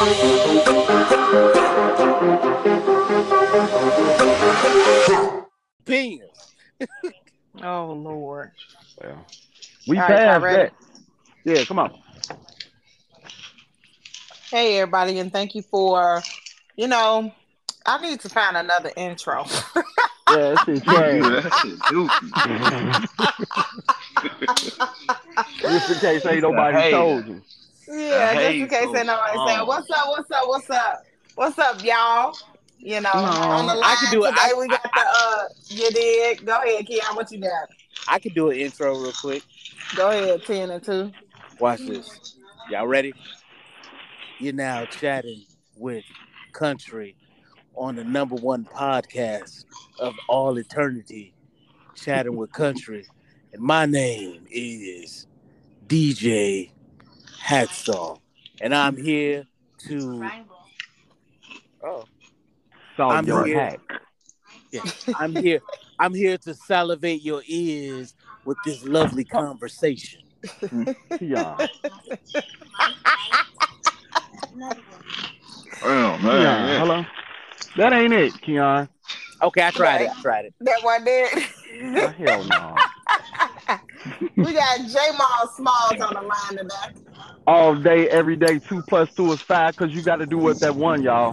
Bam. Oh Lord. Well, we passed that. Yeah, come on. Hey everybody, and thank you for, you know, I need to find another intro. Yeah, that's it. Just in case ain't nobody told you. Yeah, just in case ain't nobody said, what's up, y'all? You know, on the line I could do it. Today we got you dig? Go ahead, Keon, what you got? I could do an intro real quick. Go ahead, 10 and 2. Watch this. Y'all ready? You're now chatting with Country on the #1 podcast of all eternity, Chatting with Country. And my name is DJ Hacksaw. And I'm here to... I'm here to salivate your ears with this lovely conversation. Yeah. Oh, man. Yeah. Hello? That ain't it, Keon. Okay, I tried it. That one did. Oh, hell no. We got J. Maul Smalls on the line today. All day, every day, 2 + 2 is 5, because you got to do with that one, y'all.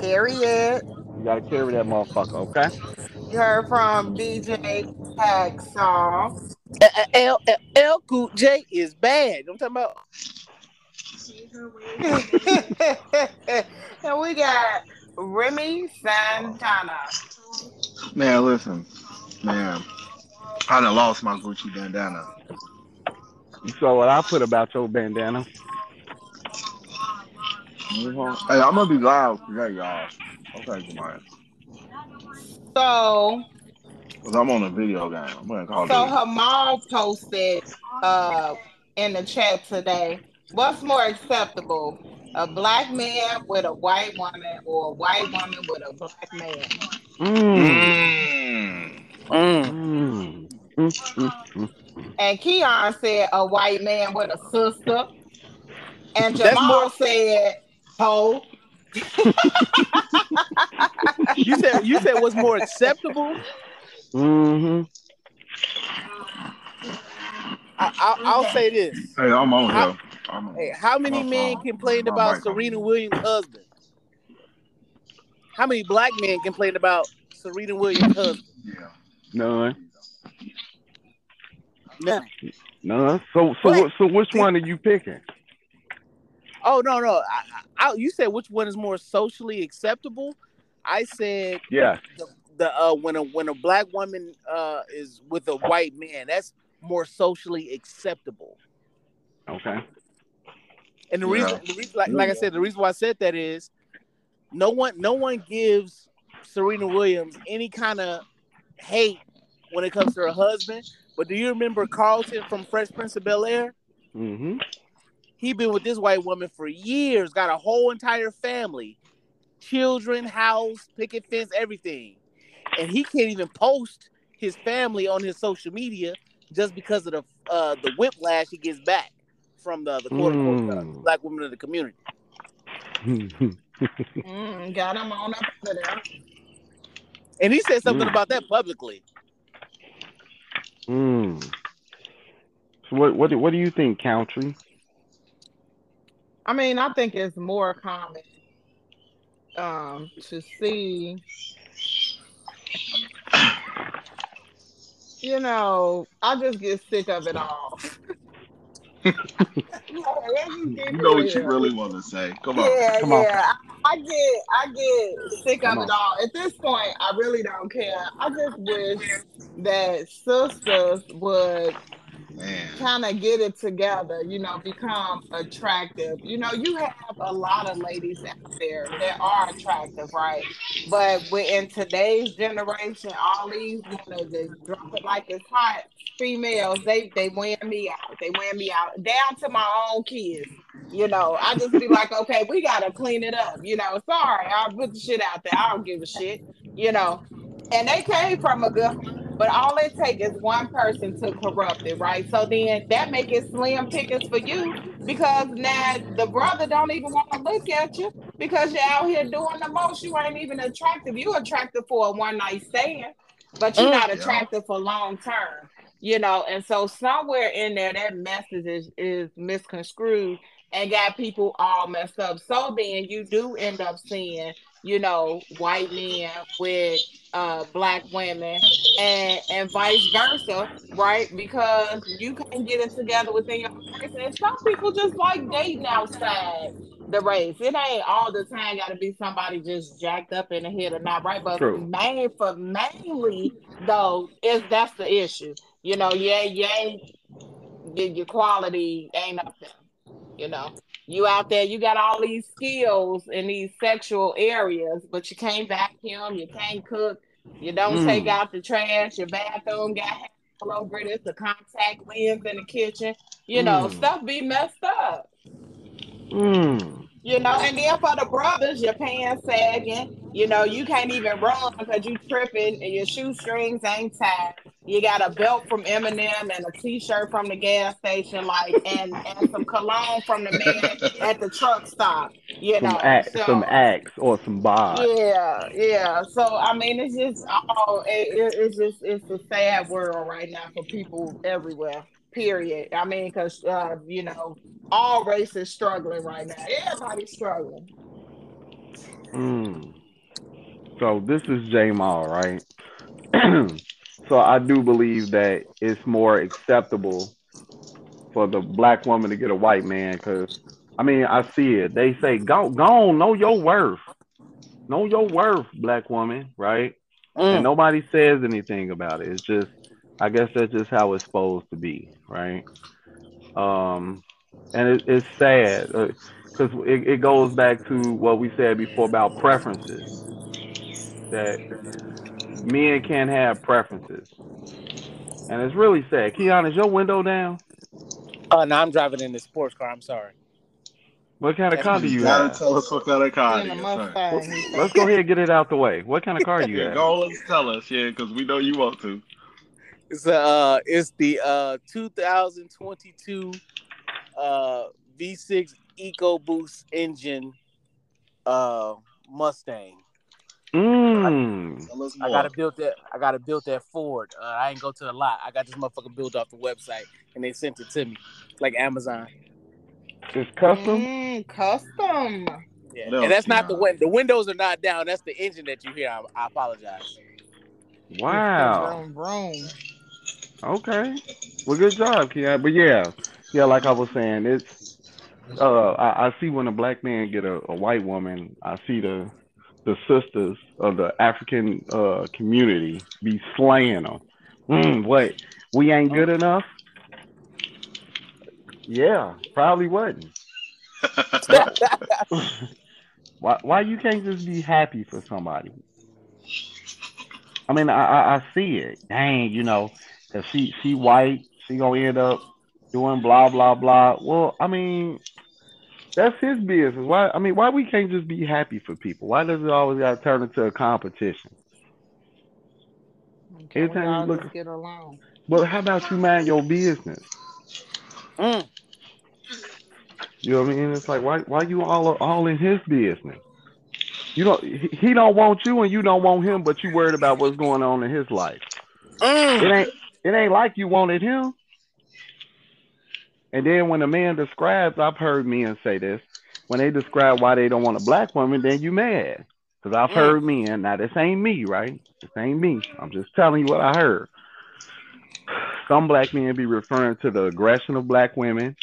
Carry it. You got to carry that motherfucker, okay? You heard from DJ Hacksaw. L.L. Cool J is bad. I'm talking about... And we got Remy Santana. Man, listen, man, I done lost my Gucci bandana. You saw what I put about your bandana. Hey, I'm gonna be live today, y'all. Okay, tomorrow. So, cause I'm on a video game. I'm gonna call. So her mom posted in the chat today. What's more acceptable, a black man with a white woman or a white woman with a black man? Mm. Mm. Mm. And Keon said a white man with a sister. And Jamal said, ho. You said what's more acceptable? Mm-hmm. I'll say this. Hey, I'm on here. Hey, how many men complained about Serena Williams' husband? How many black men complained about Serena Williams' husband? Yeah. None. So which one are you picking? Oh no. You said which one is more socially acceptable? I said yeah. The when a black woman is with a white man, that's more socially acceptable. Okay. And the reason why I said that is no one gives Serena Williams any kind of hate when it comes to her husband. But do you remember Carlton from Fresh Prince of Bel Air? Mm-hmm. He been with this white woman for years, got a whole entire family, children, house, picket fence, everything. And he can't even post his family on his social media just because of the whiplash he gets back from the quote-unquote black women of the community. Got him on up to there. And he said something about that publicly. So what do you think, Country? I mean, I think it's more common to see, you know, I just get sick of it all. You know what you really want to say. Come on. Yeah. I get sick of it all. At this point, I really don't care. I just wish that sisters would kind of get it together, you know, become attractive. You know, you have a lot of ladies out there that are attractive, right? But in today's generation, all these, you know, they drop it like it's hot. Females, they wear me out. They wear me out down to my own kids. You know, I just be like, okay, we gotta clean it up. You know, sorry, I'll put the shit out there. I don't give a shit. You know, and they came from a good But all it takes is one person to corrupt it, right? So then that makes it slim pickings for you, because now the brother don't even want to look at you because you're out here doing the most. You ain't even attractive. You attractive for a one-night stand, but you're not attractive for long-term, you know? And so somewhere in there, that message is misconstrued and got people all messed up. So then you do end up seeing, you know, white men with black women and vice versa, right? Because you can get it together within your race. And some people just like dating outside the race. It ain't all the time got to be somebody just jacked up in the head or not, right? But mainly, though, that's the issue. You know, your quality ain't up there. You know, you out there, you got all these skills in these sexual areas, but you can't vacuum, you can't cook, you don't take out the trash, your bathroom got all over it, it's a contact lens in the kitchen, you know, stuff be messed up. You know, and then for the brothers, your pants sagging, you know, you can't even run because you tripping and your shoestrings ain't tied. You got a belt from Eminem and a t-shirt from the gas station, like, and some cologne from the man at the truck stop, you know. Some Axe or some Bob. Yeah, yeah. So, I mean, it's just all, it's a sad world right now for people everywhere. Period. I mean, because, you know, all races struggling right now. Everybody's struggling. So this is J. Maul, right? So I do believe that it's more acceptable for the black woman to get a white man because, I mean, I see it. They say, go on, know your worth. Know your worth, black woman, right? And nobody says anything about it. It's just, I guess that's just how it's supposed to be, right? And it's sad because it goes back to what we said before about preferences. That men can't have preferences, and it's really sad. Keon, is your window down? No, I'm driving in this sports car. I'm sorry. What kind of car do you have? Tell us what kind of car. Let's go ahead and get it out the way. What kind of car do you have? Go and tell us, yeah, because we know you want to. It's the 2022 V6 EcoBoost engine Mustang. I gotta build that Ford. I ain't go to a lot. I got this motherfucker built off the website, and they sent it to me, like Amazon. It's custom. Custom. Yeah, no, and that's not the window. The windows are not down. That's the engine that you hear. I apologize. Wow. Wrong. Okay. Well, good job, Keon. But yeah. Like I was saying, it's. I see when a black man get a white woman, I see the sisters of the African community be slaying them. What? We ain't good enough? Yeah, probably wasn't. Why you can't just be happy for somebody? I mean, I see it. Dang, you know, if she white, she gonna end up doing blah, blah, blah. Well, I mean, that's his business. Why we can't just be happy for people? Why does it always gotta turn into a competition? Okay, every time you look, get along. Well, how about you mind your business? You know what I mean? It's like why you all in his business? You don't. He don't want you, and you don't want him. But you worried about what's going on in his life. It ain't like you wanted him. And then when a man describes, I've heard men say this, when they describe why they don't want a black woman, then you mad. Because I've heard men, now this ain't me, right? This ain't me. I'm just telling you what I heard. Some black men be referring to the aggression of black women.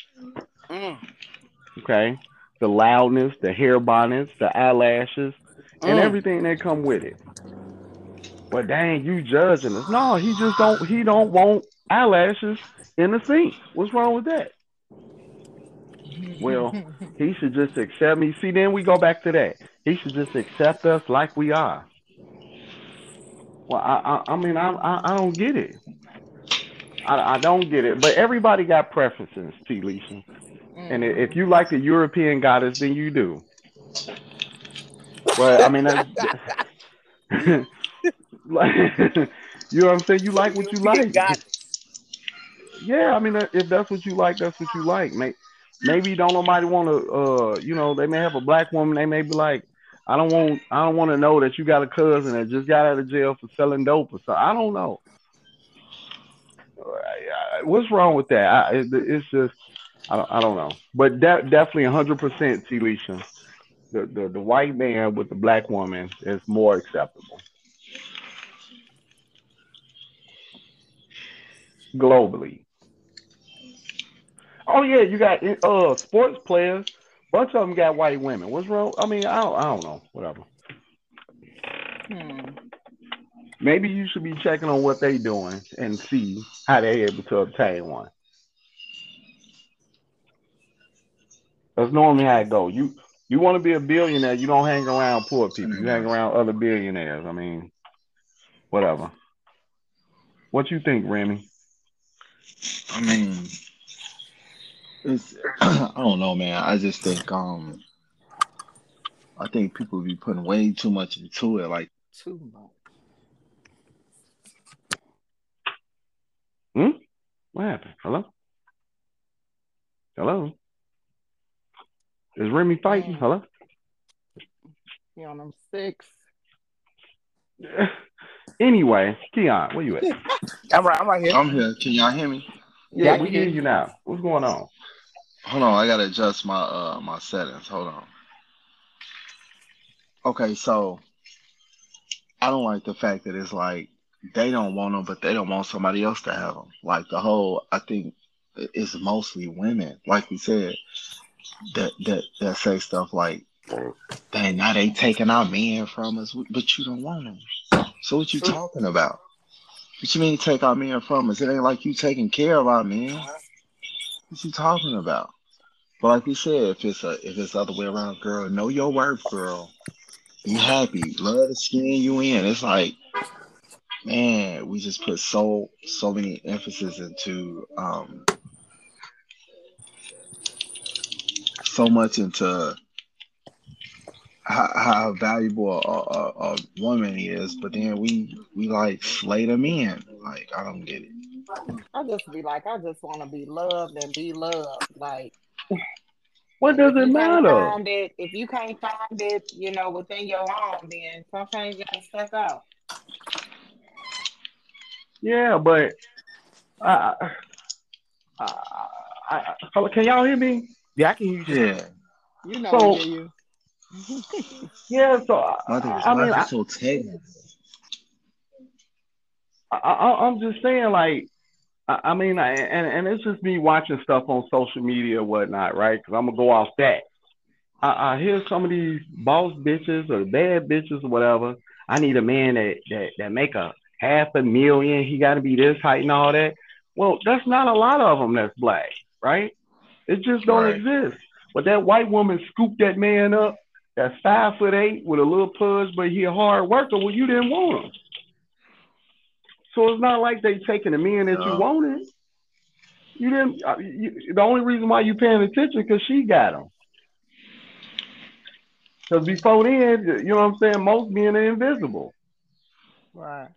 Okay? The loudness, the hair bonnets, the eyelashes, and everything that come with it. But dang, you judging us. No, he don't want eyelashes in the sink. What's wrong with that? Well, he should just accept me. See, then we go back to that. He should just accept us like we are. Well, I mean, I don't get it. I don't get it. But everybody got preferences, T. Leisha. And if you like the European goddess, then you do. But I mean, that's, like, You know what I'm saying? You like what you like. Yeah, I mean, if that's what you like, that's what you like. Maybe don't nobody want to, you know, they may have a black woman. They may be like, I don't want to know that you got a cousin that just got out of jail for selling dope or something. I don't know. What's wrong with that? It's just, I don't know. But definitely 100%, Telisha, the white man with the black woman is more acceptable. Globally. Oh yeah, you got sports players. Bunch of them got white women. What's wrong? I mean, I don't know. Whatever. Maybe you should be checking on what they doing and see how they able to obtain one. That's normally how it go. You want to be a billionaire, you don't hang around poor people. You hang around other billionaires. I mean, whatever. What you think, Remy? I mean, I don't know, man. I just think I think people be putting way too much into it, like too much. What happened? Hello? Is Remy fighting? Hello? You on them six. Anyway, Keon, where you at? I'm right here. I'm here. Can y'all hear me? Yeah, we hear you now. What's going on? Hold on, I gotta adjust my my settings. Hold on. Okay, so I don't like the fact that it's like they don't want them, but they don't want somebody else to have them. Like the whole, I think it's mostly women, like we said, that say stuff like, "Dang, now they taking our men from us, but you don't want them." So what you talking about? What you mean take our men from us? It ain't like you taking care of our men. What you talking about? But like we said, if it's the other way around, girl, know your worth, girl. Be happy. Love the skin you in. It's like, man, we just put so many emphasis into so much into how valuable a woman is, but then we like slay the men. Like, I don't get it. I just be like, I just want to be loved and be loved. Like, what does it matter? If you can't find it, you know, within your own, then sometimes you gotta step out. Yeah, but can y'all hear me? Yeah, I can hear you. Yeah. You know, so, I hear you. Yeah, so I'm just saying, like, I mean, and it's just me watching stuff on social media and whatnot, right? Because I'm gonna go off that. I hear some of these boss bitches or bad bitches or whatever. I need a man that make a $500,000. He got to be this height and all that. Well, that's not a lot of them that's black, right? It just don't exist. But that white woman scooped that man up. That's 5'8" with a little pudge, but he a hard worker. Well, you didn't want him. So it's not like they taking the men that you wanted. You didn't. The only reason why you paying attention because she got him. Because before then, you know what I'm saying, most men are invisible. Right.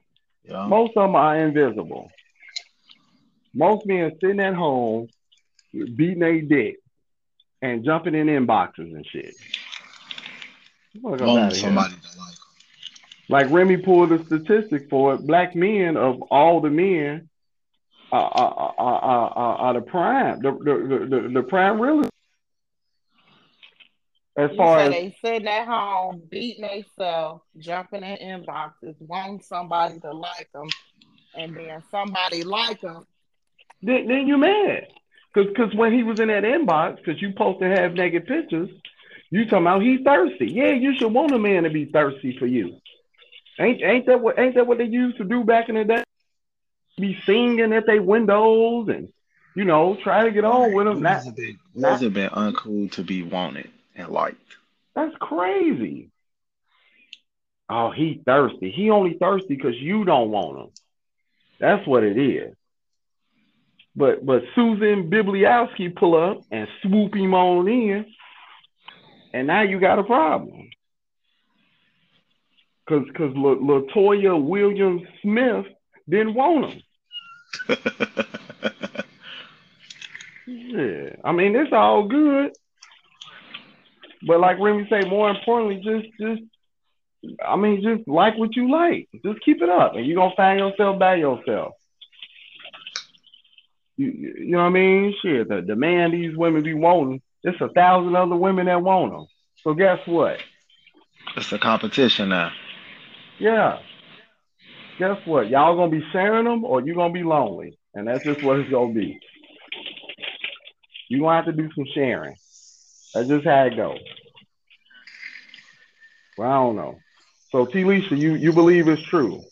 Yeah. Most of them are invisible. Most men are sitting at home beating their dick and jumping in inboxes and shit. Somebody to like. Like Remy pulled a statistic for it. Black men of all the men are the prime, the prime real. As far as they sitting at home beating themselves, jumping in inboxes, wanting somebody to like them, and then somebody like them. Then you mad because when he was in that inbox, because you supposed to have naked pictures. You talking about he's thirsty? Yeah, you should want a man to be thirsty for you. Ain't that what they used to do back in the day? Be singing at their windows and, you know, try to get on with them. Hasn't been uncool to be wanted and liked. That's crazy. Oh, he thirsty. He only thirsty because you don't want him. That's what it is. But Susan Bibliowski pull up and swoop him on in. And now you got a problem. Because LaToya Williams-Smith didn't want them. Yeah, I mean, it's all good. But like Remy say, more importantly, just like what you like. Just keep it up, and you're going to find yourself by yourself. You know what I mean? Shit, the man these women be wanting, there's 1,000 other women that want them. So guess what? It's a competition now. Yeah. Guess what? Y'all going to be sharing them, or you're going to be lonely. And that's just what it's going to be. You're going to have to do some sharing. That's just how it goes. Well, I don't know. So, T-Leisha, you believe it's true?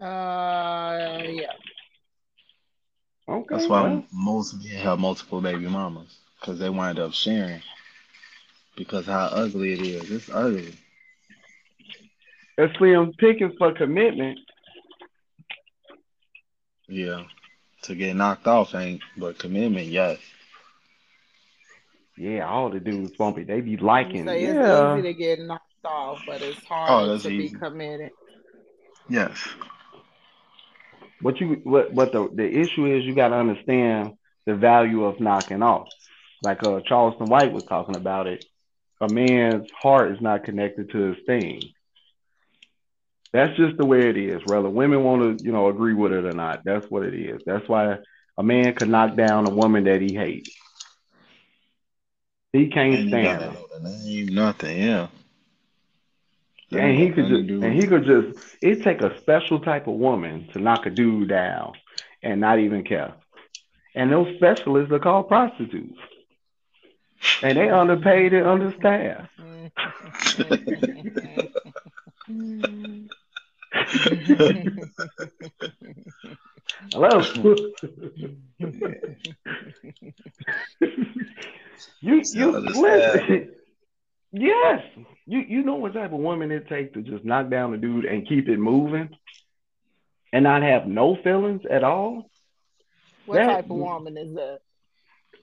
Yeah. Okay. That's why most men have multiple baby mamas, because they wind up sharing. Because how ugly it is. It's ugly. It's Slim Pickens for commitment. Yeah. To get knocked off ain't, but commitment, yes. Yeah, all the dudes bumpy. They be liking. So it's easy to get knocked off, but it's hard to easy. Be committed. Yes. But the issue is you got to understand the value of knocking off. Like Charleston White was talking about it. A man's heart is not connected to his thing. That's just the way it is, whether women want to, agree with it or not. That's what it is. That's why a man could knock down a woman that he hates. He can't stand her. Nothing, yeah. And he could just. It take a special type of woman to knock a dude down, and not even care. And those specialists are called prostitutes, and they underpaid and understaffed. Hello. you listen. Yes, you know what type of woman it takes to just knock down a dude and keep it moving, and not have no feelings at all. What type of woman is that?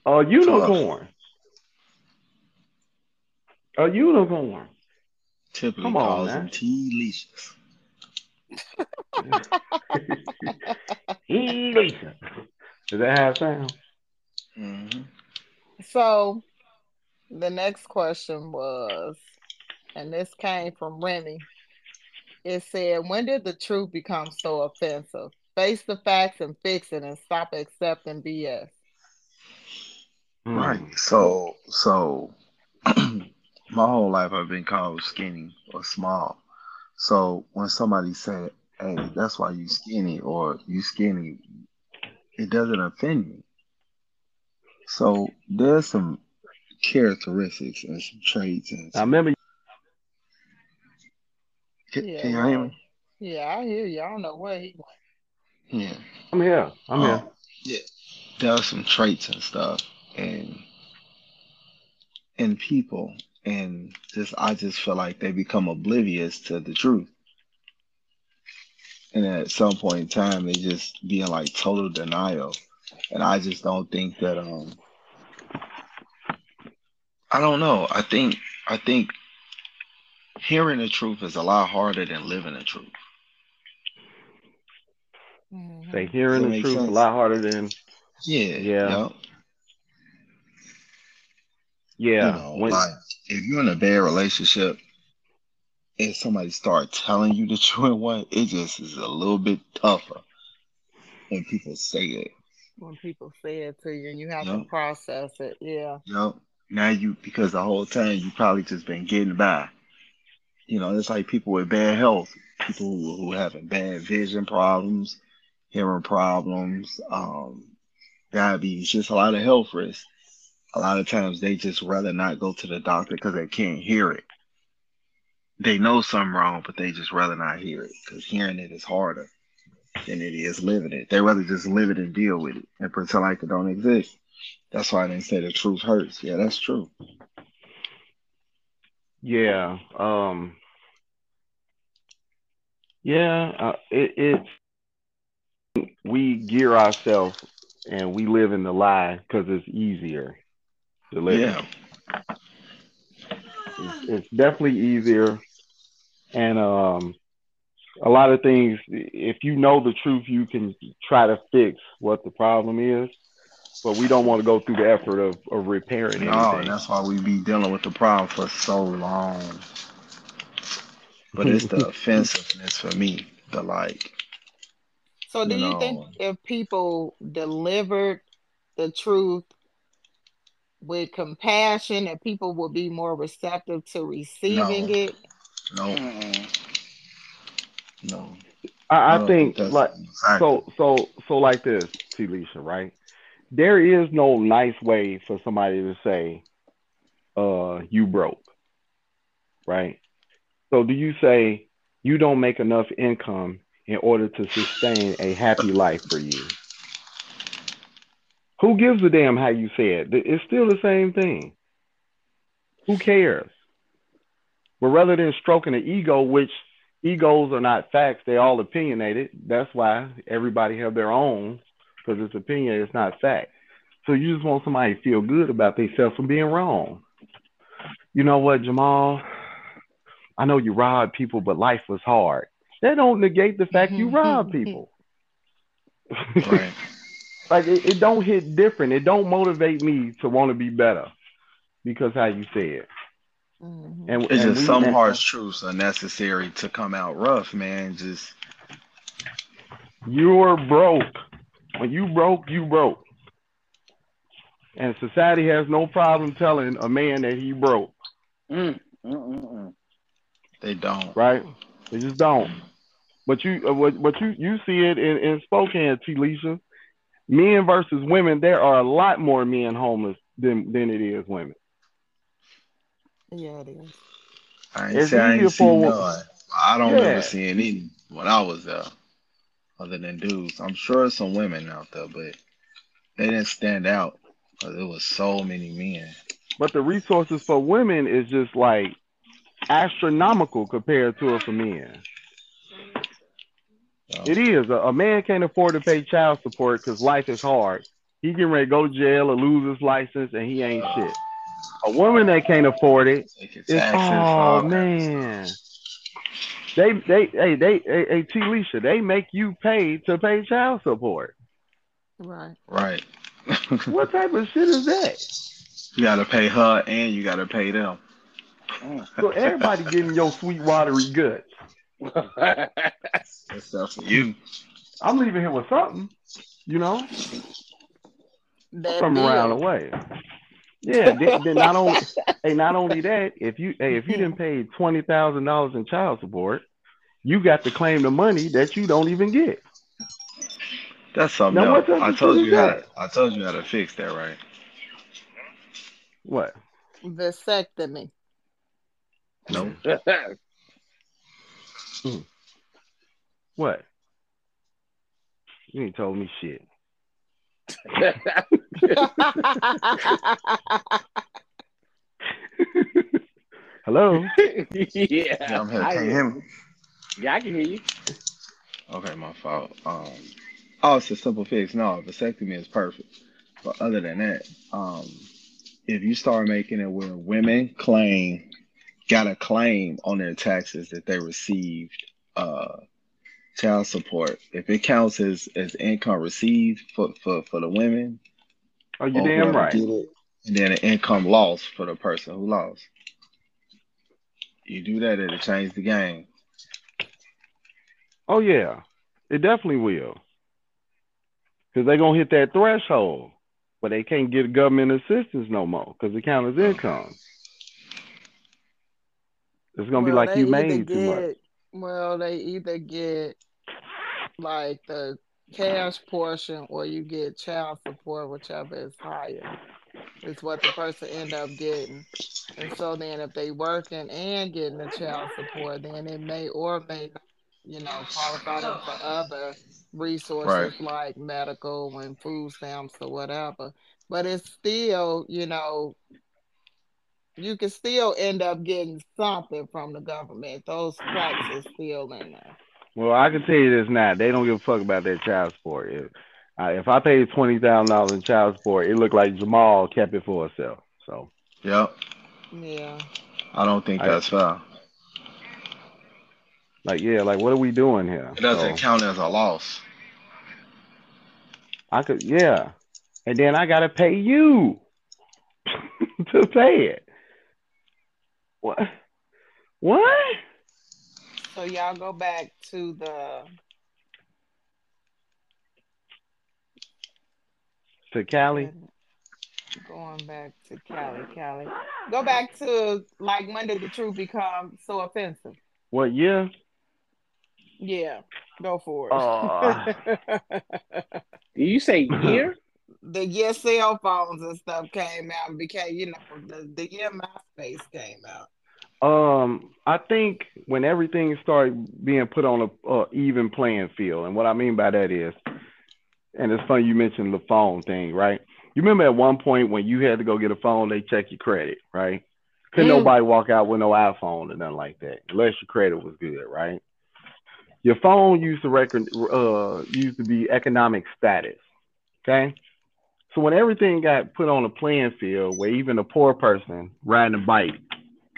A unicorn. A unicorn. Typically calls them T-Leashes. T-Leashes. Does that have sound? Mm-hmm. So, the next question was, and this came from Remy. It said, when did the truth become so offensive? Face the facts and fix it and stop accepting BS. Right. So my whole life I've been called skinny or small. So when somebody said, hey, that's why you skinny or you skinny, it doesn't offend me. So there's some characteristics and some traits. And some... I remember. Can you hear me? Yeah, I hear you. I don't know where he went. Yeah, I'm here. Yeah, there are some traits and stuff, and in people, and I just feel like they become oblivious to the truth, and at some point in time, they just be in like total denial, and I just don't think that. I don't know. I think hearing the truth is a lot harder than living the truth. They hearing the truth sense. A lot harder than yeah. Like if you're in a bad relationship and somebody start telling you that you're in one, it just is a little bit tougher when people say it. When people say it to you, and you have to process it. Yeah. Yep. Now because the whole time you probably just been getting by. It's like people with bad health, people who having bad vision problems. Hearing problems, diabetes, just a lot of health risks. A lot of times they just rather not go to the doctor because they can't hear it. They know something wrong, but they just rather not hear it because hearing it is harder than it is living it. They rather just live it and deal with it and pretend like it don't exist. That's why they say the truth hurts. Yeah, that's true. Yeah. It's... We gear ourselves and we live in the lie because it's easier to live. Yeah. It's definitely easier. And a lot of things, if you know the truth, you can try to fix what the problem is, but we don't want to go through the effort of repairing anything. No, that's why we be dealing with the problem for so long. But it's the offensiveness for me, the like. So do you think if people delivered the truth with compassion, that people will be more receptive to receiving it? No. No. I think like so like this, Telisha, right? There is no nice way for somebody to say, you broke, right? So do you say you don't make enough income in order to sustain a happy life for you? Who gives a damn how you say it? It's still the same thing. Who cares? But rather than stroking the ego, which egos are not facts, they're all opinionated. That's why everybody have their own, because it's opinion, it's not fact. So you just want somebody to feel good about themselves for being wrong. You know what, Jamal? I know you robbed people, but life was hard. That don't negate the fact you robbed people. Right. Like, it don't hit different. It don't motivate me to want to be better because how you say it. Mm-hmm. And it's just some harsh truths are necessary to come out rough, man. Just you're broke. When you broke, you broke. And society has no problem telling a man that he broke. They don't. Right? They just don't. But you see it in Spokane, Telisha. Men versus women, there are a lot more men homeless than it is women. Yeah, it is. I don't remember seeing any when I was there, other than dudes. I'm sure some women out there, but they didn't stand out because there was so many men. But the resources for women is just like astronomical compared to it for men. It is. A man can't afford to pay child support because life is hard. He can go to jail or lose his license and he ain't shit. A woman that can't afford it, man. They Telisha, they make you pay to pay child support. Right. What type of shit is that? You gotta pay her and you gotta pay them. So everybody getting your sweet watery guts. You. I'm leaving here with something, from around the way. Yeah, then not only that, if you didn't pay $20,000 in child support, you got to claim the money that you don't even get. That's something else. I told you how to fix that, right? What? Vasectomy. No. What? You ain't told me shit. Hello? Yeah, I'm here. Can you hear me? Yeah, I can hear you. Okay, my fault. It's a simple fix. No, vasectomy is perfect. But other than that, if you start making it where women got a claim on their taxes that they received child support. If it counts as income received for the women, oh, you damn right. It, and then an income loss for the person who lost. You do that, it'll change the game. Oh yeah, it definitely will. Because they're gonna hit that threshold, but they can't get government assistance no more because it counts as income. It's gonna be like you made too much. Well, they either get like the cash portion or you get child support, whichever is higher. It's what the person end up getting. And so then if they working and getting the child support, then it may or may not, qualify them for other resources like medical and food stamps or whatever. But it's still, you can still end up getting something from the government. Those facts are still in there. Well, I can tell you this now. They don't give a fuck about their child support. If I paid $20,000 in child support, it looked like Jamal kept it for herself. So. Yep. Yeah. I don't think that's fair. Like, yeah, like, what are we doing here? It doesn't count as a loss. I could, yeah. And then I got to pay you to pay it. What? What? So y'all go back to the... To Cali? Going back to Cali. Go back to, like, when did the truth become so offensive? What year? Yeah, go for it. Did you say year? The year cell phones and stuff came out and became, you know, the year MySpace came out. I think when everything started being put on a even playing field, and what I mean by that is, and it's funny you mentioned the phone thing, right? You remember at one point when you had to go get a phone, they check your credit, right? Couldn't nobody walk out with no iPhone or nothing like that, unless your credit was good, right? Your phone used to be economic status, okay? So when everything got put on a playing field where even a poor person riding a bike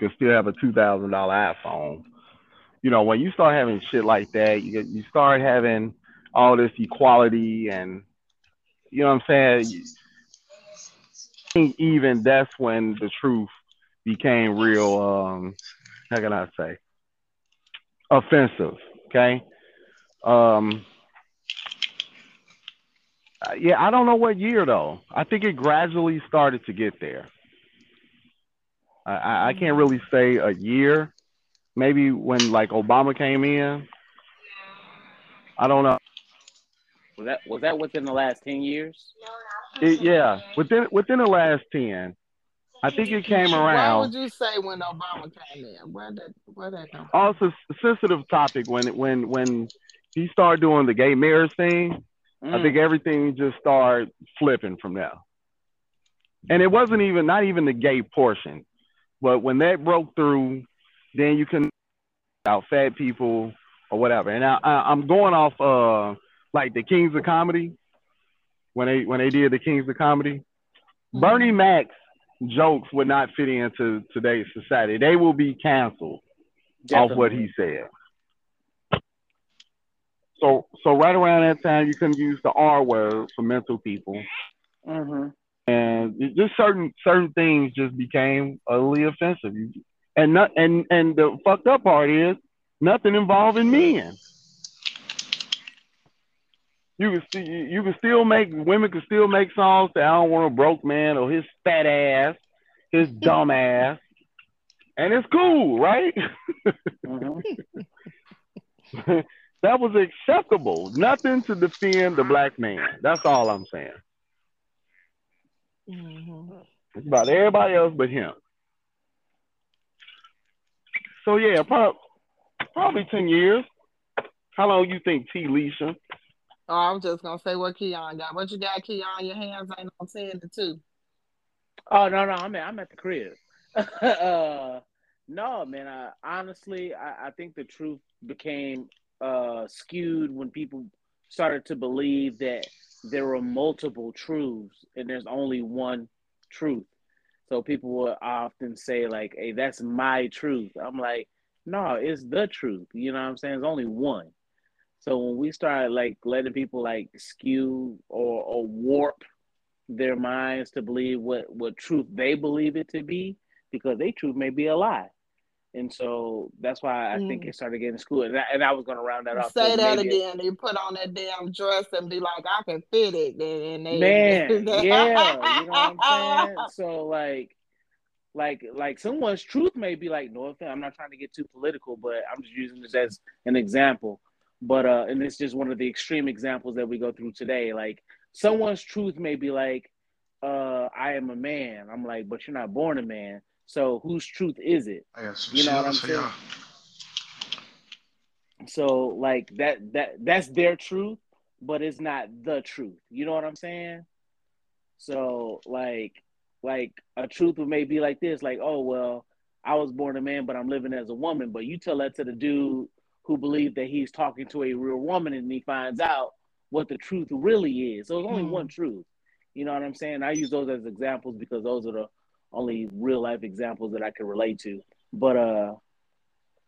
could still have a $2,000 iPhone, you know, when you start having shit like that, you start having all this equality and, you know what I'm saying? I think even that's when the truth became real, how can I say, offensive. Okay. Yeah, I don't know what year though. I think it gradually started to get there. I can't really say a year. Maybe when like Obama came in. I don't know. Was that within the last 10 years? Yeah, within the last 10. I think it came around. What would you say when Obama came in? Where did that come from? Also, sensitive topic when he started doing the gay marriage thing. I think everything just started flipping from there. And it wasn't even the gay portion, but when that broke through, then you can out fat people or whatever. And I'm going off like the Kings of Comedy when they did the Kings of Comedy. Mm-hmm. Bernie Mac's jokes would not fit into today's society. They will be canceled off what he said. So right around that time, you couldn't use the R word for mental people. Mm-hmm. And just certain things just became utterly offensive. And the fucked up part is nothing involving men. Women could still make songs that I don't want a broke man or his fat ass, his dumb ass. And it's cool, right? Mm-hmm. That was acceptable. Nothing to defend the black man. That's all I'm saying. Mm-hmm. It's about everybody else but him. So yeah, probably 10 years. How long you think, T. Leisha? Oh, I was just going to say what Keon got. What you got, Keon? Your hands ain't on 10 to 2. Oh, no, I'm at the crib. No, man, honestly, I think the truth became skewed when people started to believe that there were multiple truths and there's only one truth. So people will often say like, hey, that's my truth. I'm like, no, it's the truth. You know what I'm saying? There's only one. So when we started like letting people like skew or warp their minds to believe what truth they believe it to be, because their truth may be a lie. And so that's why I think it started getting skewed. And I was going to round that off. Say that again. They put on that damn dress and be like, I can fit it. Yeah. You know what I'm saying? So like someone's truth may be like, no offense, I'm not trying to get too political, but I'm just using this as an example. But and it's just one of the extreme examples that we go through today. Like someone's truth may be like, I am a man. I'm like, but you're not born a man. So whose truth is it? You know what I'm saying? So like that's their truth, but it's not the truth. You know what I'm saying? So like a truth may be like this, like, oh well, I was born a man, but I'm living as a woman. But you tell that to the dude who believes that he's talking to a real woman, and he finds out what the truth really is. So there's only one truth. You know what I'm saying? I use those as examples because those are the only real life examples that I could relate to. But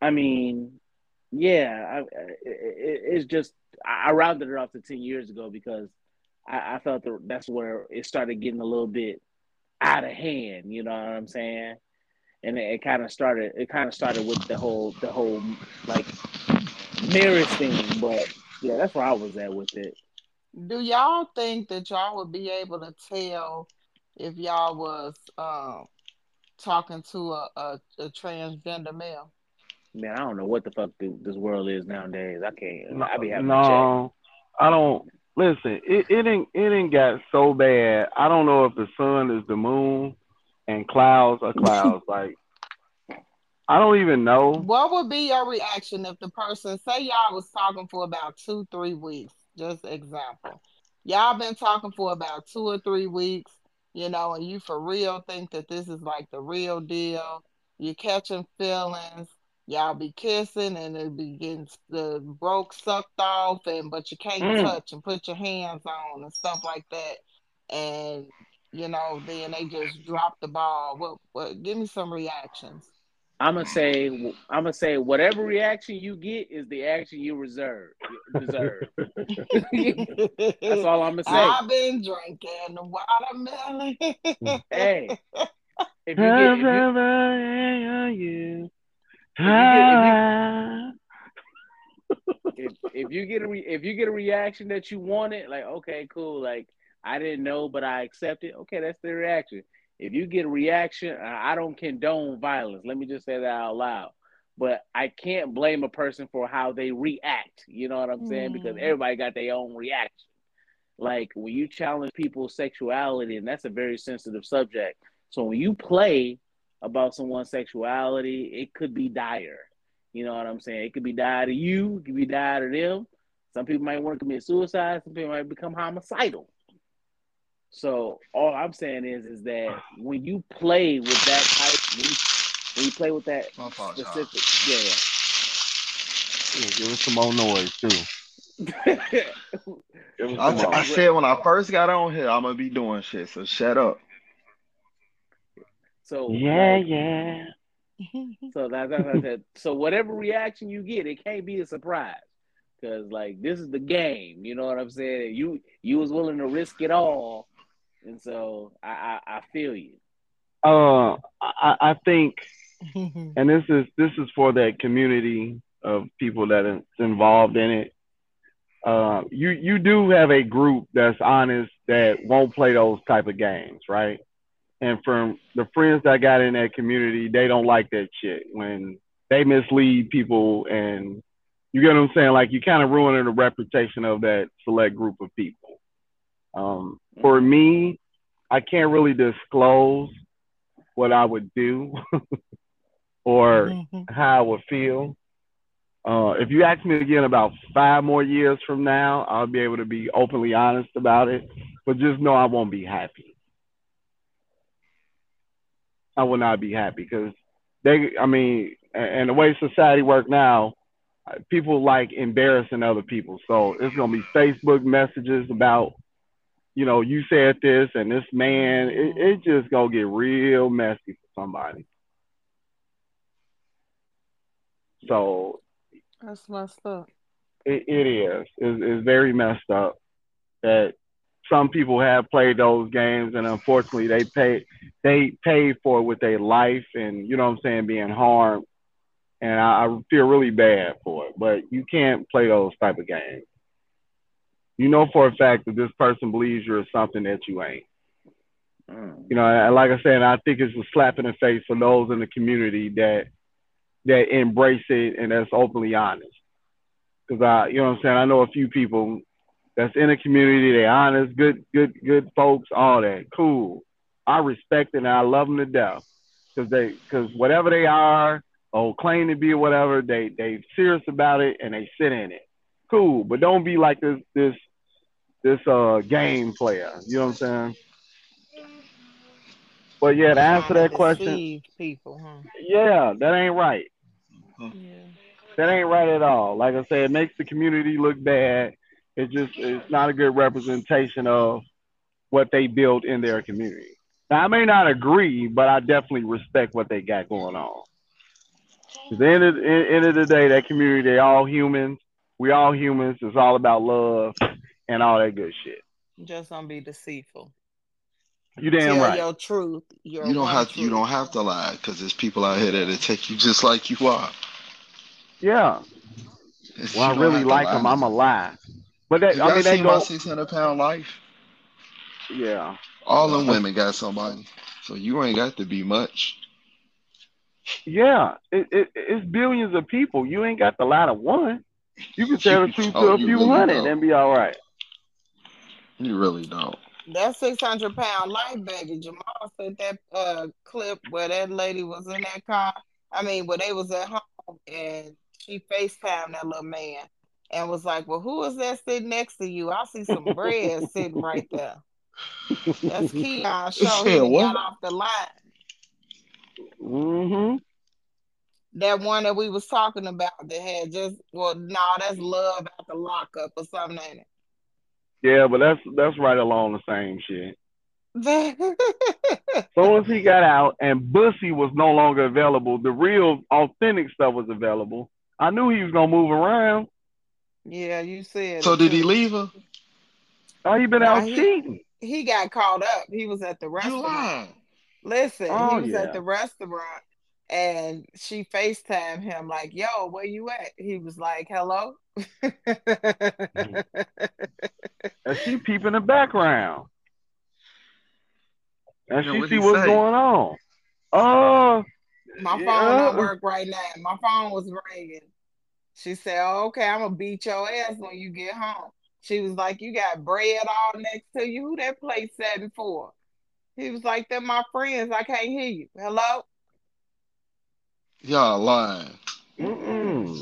I mean, Yeah, it's just I rounded it off to 10 years ago because I felt that's where it started getting a little bit out of hand. You know what I'm saying? And it kind of started with the whole like marriage thing. But yeah, that's where I was at with it. Do y'all think that y'all would be able to tell if y'all was talking to a transgender male? Man, I don't know what the fuck this world is nowadays. I can't. No, I be having to check. I don't. Listen, it ain't got so bad. I don't know if the sun is the moon and clouds are clouds. Like, I don't even know. What would be your reaction if the person, say y'all was talking for about 2-3 weeks, just example. Y'all been talking for about 2 or 3 weeks, you know, and you for real think that this is like the real deal. You're catching feelings. Y'all be kissing and it be getting the broke sucked off, but you can't touch and put your hands on and stuff like that. And, you know, then they just drop the ball. What? Give me some reactions. I'm gonna say whatever reaction you get is the action you deserve. That's all I'm gonna say. I've been drinking the watermelon. Hey, if you get a reaction that you wanted, like, okay, cool, like, I didn't know, but I accept it. Okay, that's the reaction. If you get a reaction, I don't condone violence. Let me just say that out loud. But I can't blame a person for how they react. You know what I'm saying? Because everybody got their own reaction. Like, when you challenge people's sexuality, and that's a very sensitive subject. So when you play about someone's sexuality, it could be dire. You know what I'm saying? It could be dire to you. It could be dire to them. Some people might want to commit suicide. Some people might become homicidal. So all I'm saying is that when you play with that type, when you play with that specific, yeah, give us some more noise too. I said when I first got on here, I'm gonna be doing shit, so shut up. So yeah. So that's what I said. So whatever reaction you get, it can't be a surprise. Because like, this is the game, you know what I'm saying? You was willing to risk it all. And so I feel you. I think, and this is for that community of people that is involved in it. You do have a group that's honest that won't play those type of games, right? And from the friends that I got in that community, they don't like that shit when they mislead people, and you get what I'm saying? Like, you kind of ruining the reputation of that select group of people. For me, I can't really disclose what I would do or how I would feel. If you ask me again about 5 more years from now, I'll be able to be openly honest about it. But just know I won't be happy. I will not be happy because and the way society works now, people like embarrassing other people. So it's going to be Facebook messages about, you know, you said this and this man, it just going to get real messy for somebody. So that's messed up. It is. It's very messed up that some people have played those games, and unfortunately they paid for it with their life, and, you know what I'm saying, being harmed. And I feel really bad for it, but you can't play those type of games. You know for a fact that this person believes you're something that you ain't. You know, and like I said, I think it's a slap in the face for those in the community that embrace it and that's openly honest. Because you know what I'm saying, I know a few people that's in the community. They're honest, good folks, all that, cool. I respect it and I love them to death because whatever they are, or claim to be or whatever, they serious about it and they sit in it. Cool, but don't be like this game player. You know what I'm saying? But yeah, to answer that question, people, huh? Yeah, that ain't right. Yeah. That ain't right at all. Like I said, it makes the community look bad. It's not a good representation of what they build in their community. Now I may not agree, but I definitely respect what they got going on. At the end of the day, that community, they all humans. We all humans. It's all about love and all that good shit. Just don't be deceitful. You damn tell right. Your truth. Your you don't have to. Truth. You don't have to lie because there's people out here that'll take you just like you are. Yeah. It's, well, I really like them. I'm a lie. But that, I mean, they go. 600-pound life. Yeah. All them women got somebody, so you ain't got to be much. Yeah, it's billions of people. You ain't got to lie to one. You can tell the truth to a few really hundred and be all right. You really don't. That 600-pound life, baby. Jamal said that clip where that lady was in that car. I mean, where they was at home and she FaceTimed that little man and was like, "Well, who is that sitting next to you? I see some bread sitting right there." That's Keon. Show him got off the line. Mm-hmm. That one that we was talking about that had just that's Love at the Lockup or something, ain't it? Yeah, but that's right along the same shit. So as he got out and Bussy was no longer available, the real authentic stuff was available. I knew he was gonna move around. Yeah, you said. So did he leave her? Oh, he been out cheating. He got caught up. He was at the restaurant. Listen, he was at the restaurant and she FaceTimed him like, "Yo, where you at?" He was like, "Hello." And she peeping the background. And she see what's going on. Oh, my phone don't work right now. My phone was ringing. She said, "Okay, I'm gonna beat your ass when you get home." She was like, "You got bread all next to you. Who that plate setting for?" He was like, "They're my friends. I can't hear you." Hello? Y'all lying. Mm-mm.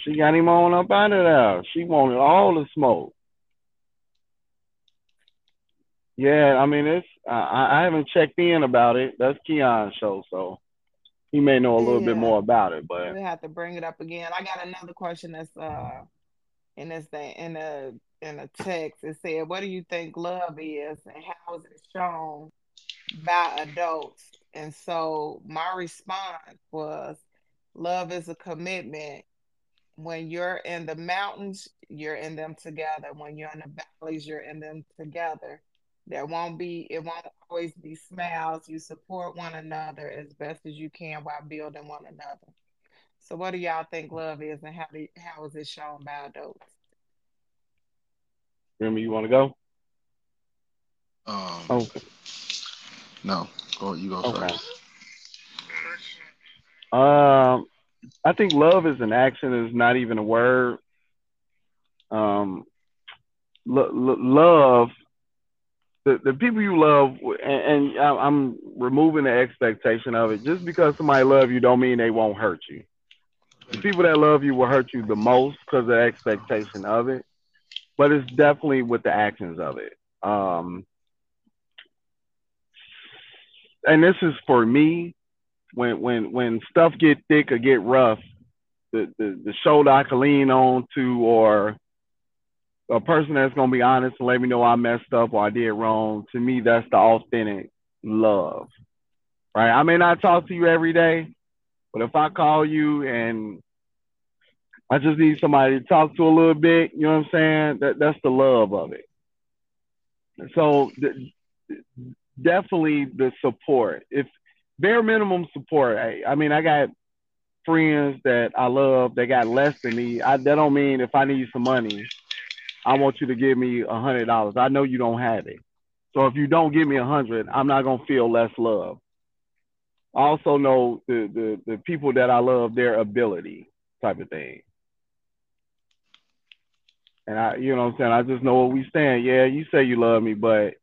She got him on up out of there. She wanted all the smoke. Yeah, I mean, it's I haven't checked in about it. That's Keon's show, so he may know a little bit more about it, but we have to bring it up again. I got another question that's in this thing in a text. It said, "What do you think love is, and how is it shown by adults?" And so my response was, "Love is a commitment. When you're in the mountains, you're in them together. When you're in the valleys, you're in them together. It won't always be smiles. You support one another as best as you can while building one another." So what do y'all think love is, and how is it shown by adults? Remy, you want to go? Okay. No. Oh, you go first. I think love is an action. It's not even a word. Love... The people you love, and I'm removing the expectation of it. Just because somebody loves you don't mean they won't hurt you. The people that love you will hurt you the most because of the expectation of it. But it's definitely with the actions of it. And this is for me, when stuff get thick or get rough, the shoulder I can lean on to, or a person that's going to be honest and let me know I messed up or I did wrong, to me, that's the authentic love, right? I may not talk to you every day, but if I call you and I just need somebody to talk to a little bit, you know what I'm saying? That's the love of it. So definitely the support. If bare minimum support, I mean, I got friends that I love that got less than me. That don't mean if I need some money, I want you to give me $100. I know you don't have it. So if you don't give me 100, I'm not going to feel less love. I also know the people that I love, their ability type of thing. And I, you know what I'm saying? I just know where we stand. Yeah, you say you love me, but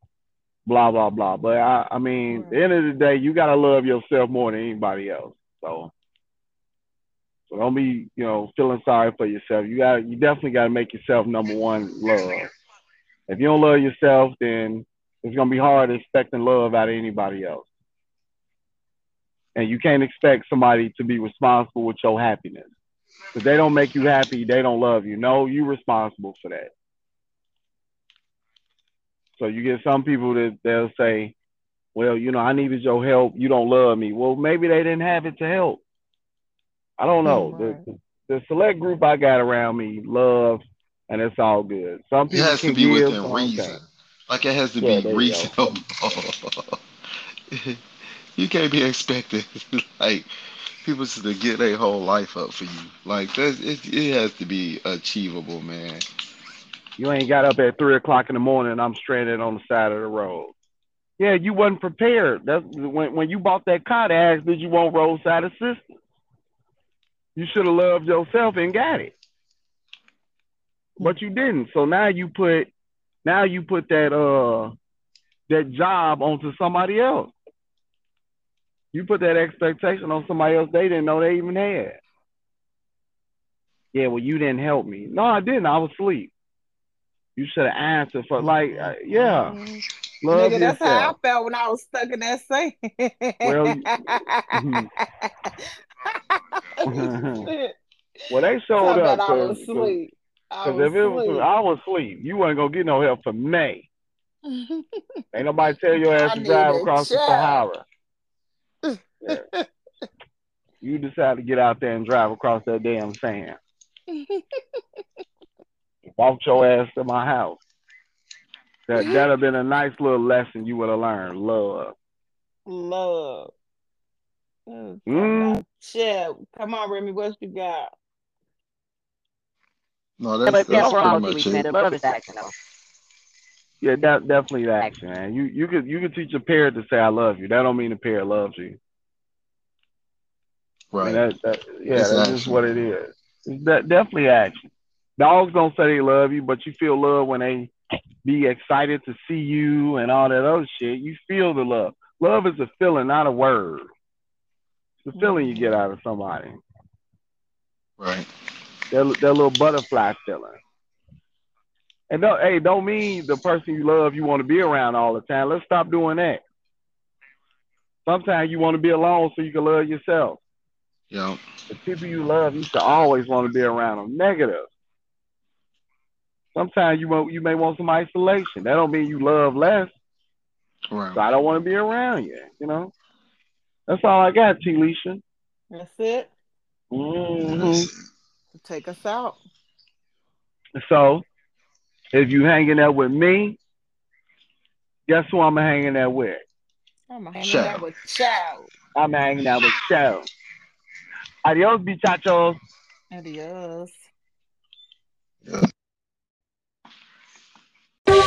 blah, blah, blah. But I mean, at the end of the day, you got to love yourself more than anybody else. So don't be, feeling sorry for yourself. You definitely got to make yourself number one love. If you don't love yourself, then it's going to be hard expecting love out of anybody else. And you can't expect somebody to be responsible with your happiness. If they don't make you happy, they don't love you. No, you're responsible for that. So you get some people that they'll say, well, you know, I needed your help. You don't love me. Well, maybe they didn't have it to help. I don't know. Right. The select group I got around me love, and it's all good. Some people it has to be within reason. Like it has to be reasonable. You can't be expected like people to get their whole life up for you. Like that's it has to be achievable, man. You ain't got up at 3 o'clock in the morning and I'm stranded on the side of the road. Yeah, you wasn't prepared. That's when you bought that car, they asked, did you want roadside assistance? You should have loved yourself and got it. But you didn't. So now you put that job onto somebody else. You put that expectation on somebody else they didn't know they even had. Yeah, well, you didn't help me. No, I didn't. I was asleep. You should have answered for yeah. Love, nigga, that's how I felt when I was stuck in that sand. Well, they showed up. I was asleep. I was asleep. You wasn't going to get no help from me. Ain't nobody tell your ass to drive across the Sahara. Yeah. You decide to get out there and drive across that damn sand. Walk your ass to my house. That'd have been a nice little lesson you would have learned. Love. Come on, Remy, what you got? No, that's pretty much it. Love is action, though. Yeah, definitely the action, man. You could teach a parent to say I love you. That don't mean the parent loves you. Right. I mean, that's just what it is. It's definitely action. Dogs don't say they love you, but you feel love when they be excited to see you and all that other shit. You feel the love. Love is a feeling, not a word. It's the feeling you get out of somebody. Right. That little butterfly feeling. And don't mean the person you love you want to be around all the time. Let's stop doing that. Sometimes you want to be alone so you can love yourself. Yeah. The people you love, you should always want to be around them. Negative. Sometimes you may want some isolation. That don't mean you love less. Right. So I don't want to be around you. You know. That's all I got, T-Leisha. That's it. Take us out. So. If you hanging out with me, guess who I'm hanging out with? I'm hanging out with Chow. I'm hanging out with Chow. Adios, bichachos. Adios.